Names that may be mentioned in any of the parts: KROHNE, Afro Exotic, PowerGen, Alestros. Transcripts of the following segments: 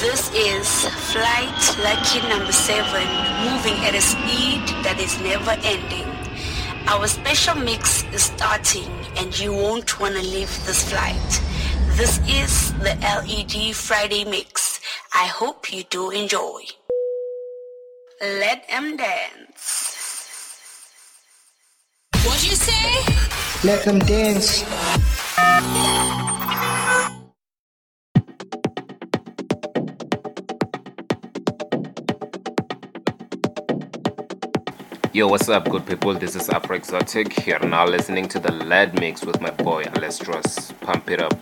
This is flight lucky number 7, moving at a speed that is never ending. Our special mix is starting and you won't want to leave this flight. This is the LED Friday mix. I hope you do enjoy. Let them dance. What'd you say? Let them dance. Yo, what's up, good people? This is Afro Exotic. You're now listening to the LED mix with my boy Alestros. Pump it up.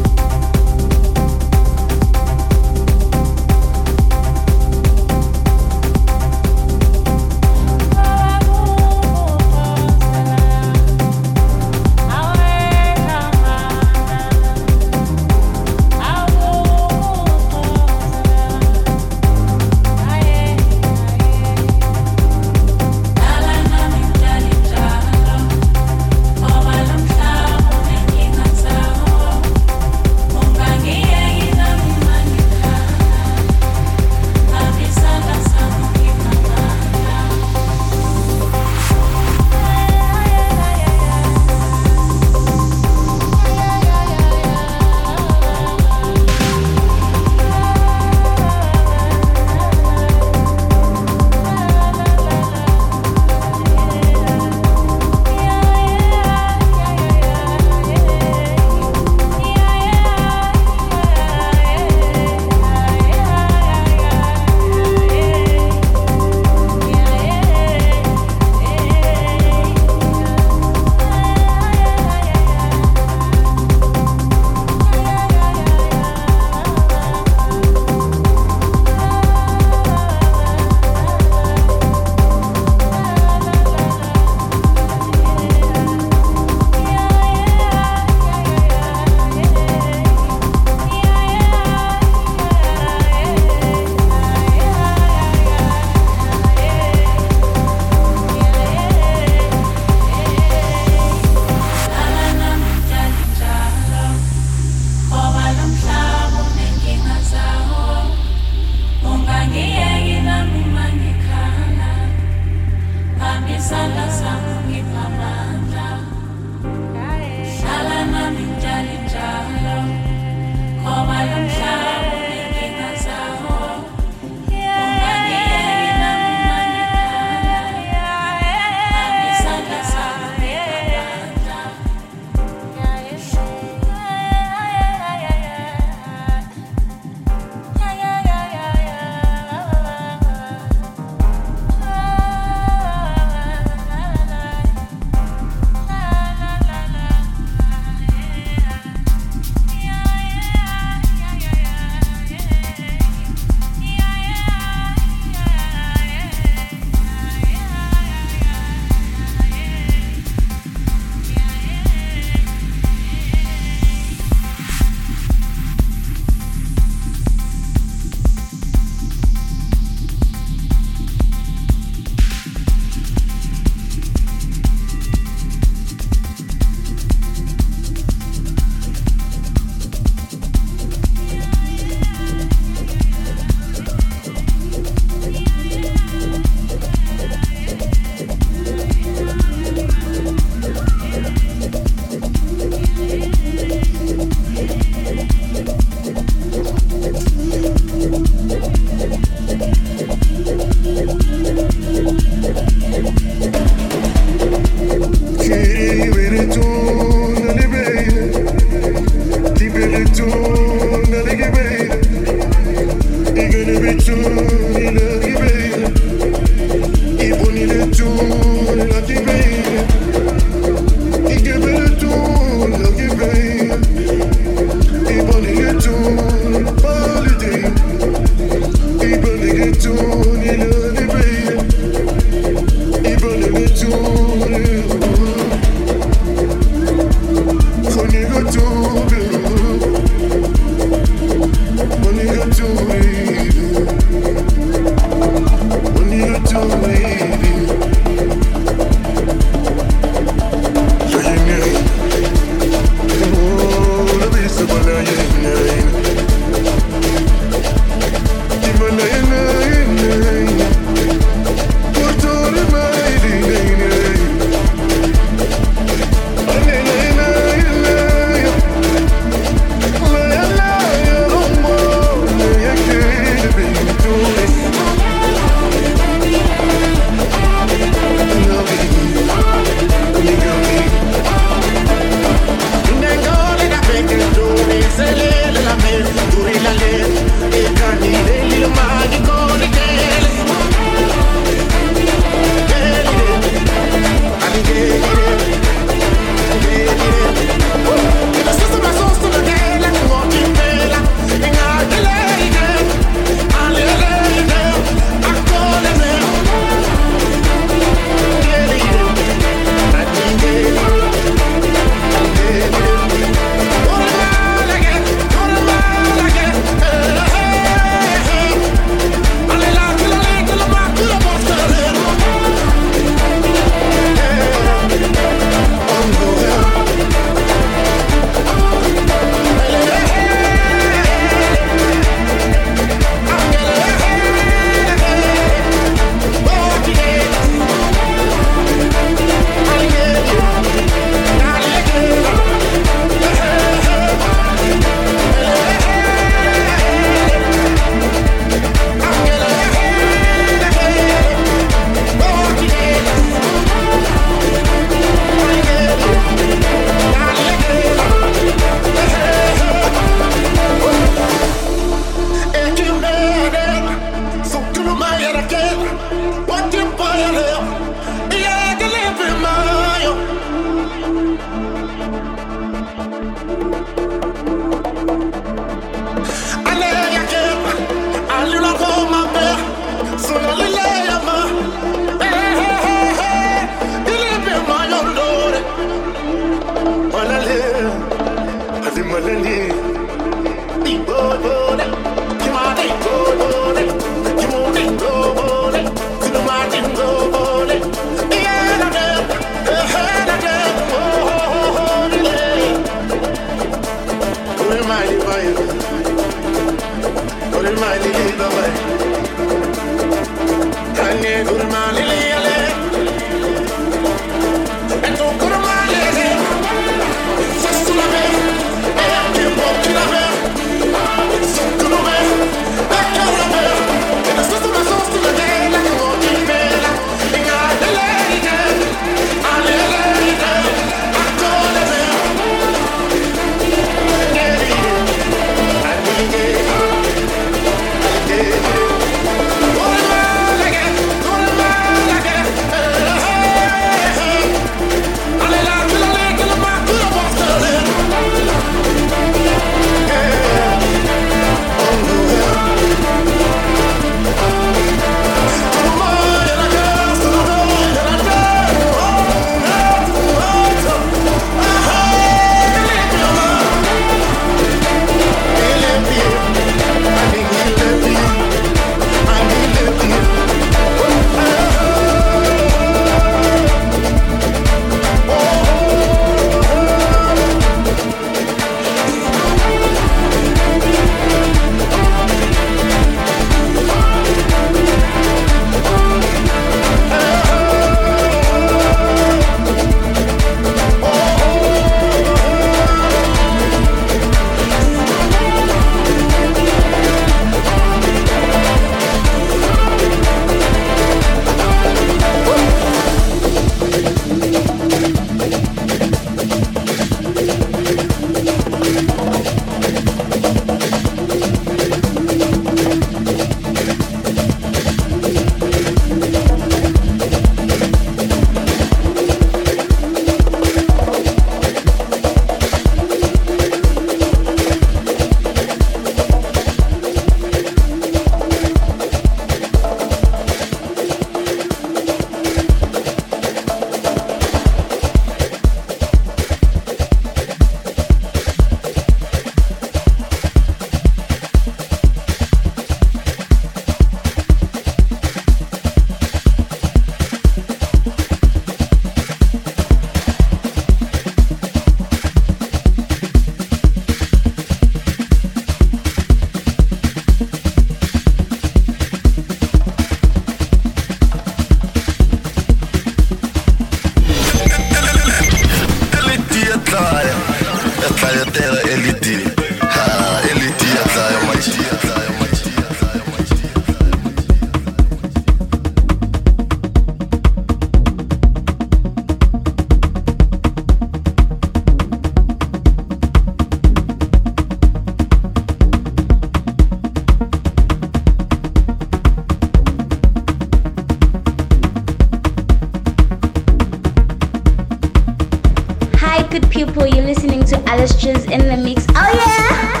listening to Alestros in the mix. Oh yeah!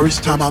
First time I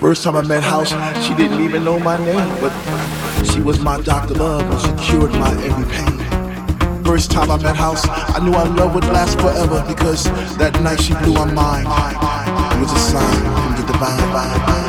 First time I met House, she didn't even know my name, but she was my Dr. Love and she cured my every pain. First time I met House, I knew our love would last forever because that night she blew my mind. It was a sign from the divine.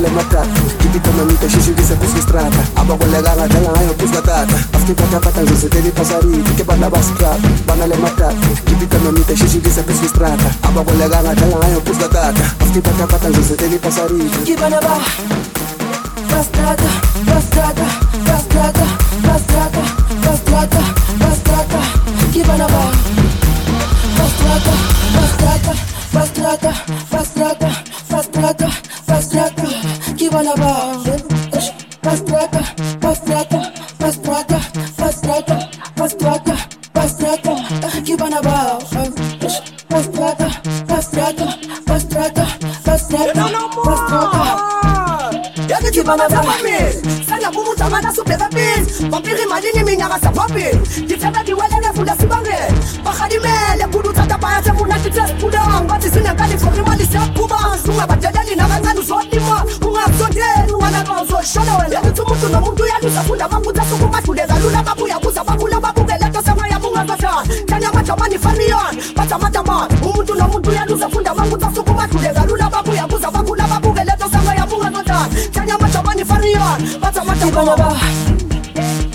ale matraku Kipita mamita shishigisa kusistrata Aba wale gana jala ayo kuskatata Afkipata pata nzuzeteli pasari Kike banda baskrata Banale matraku Kipita mamita shishigisa kusistrata Aba wale gana jala ayo kuskatata Afkipata pata nzuzeteli pasari Kike banda ba Bastrata, bastrata, bastrata, bastrata, bastrata, bastrata Kike banda ba Bastrata, bastrata, bastrata, bastrata, bastrata Pastrata, kibanaba, pastrata, pastrata, pastrata, pastrata, pastrata, pastrata, kibanaba, pastrata, pastrata, pastrata, pastrata, pastrata, kibanaba. Sana kumu tamana supera pins, papiri madini minyara sapapi. Kitanda diwale na funda sibange, bakadime le kudu tata payata funda kitanda kuda angati zina kali forima lisa kuba zuma badeli na manga.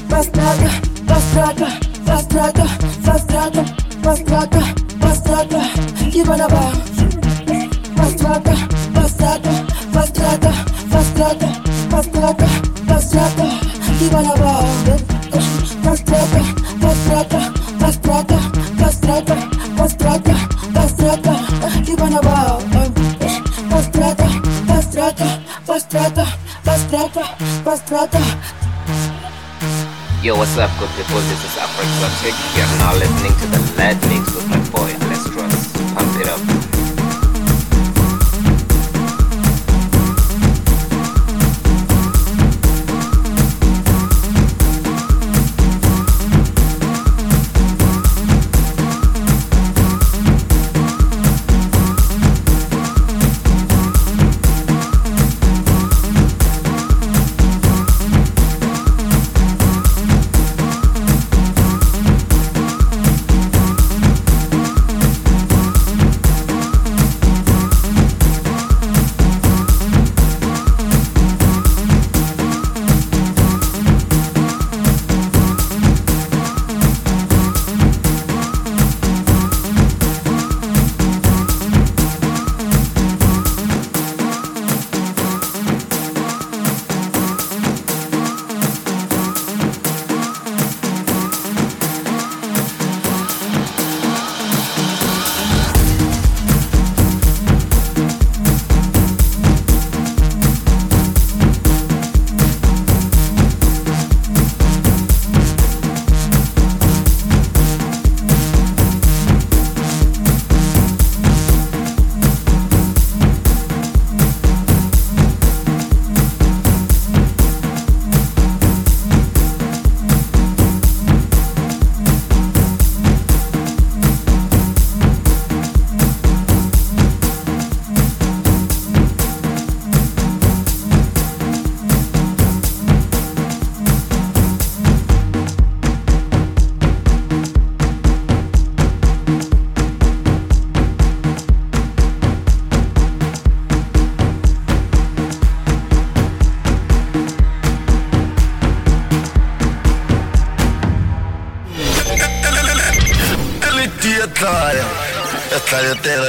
Pastrata, pastrata, kibanaba. Pastrata, pastrata, pastrata, pastrata, pastrata, pastrata, kibanaba. Pastrata, pastrata, pastrata, pastrata, pastrata. Yo, what's up, good people? This is Afro Exotic. You are now listening to the Lead Mix with my boy Alestros. Pump it up.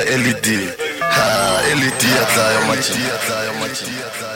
Elite, ha, elite, atlayo machi.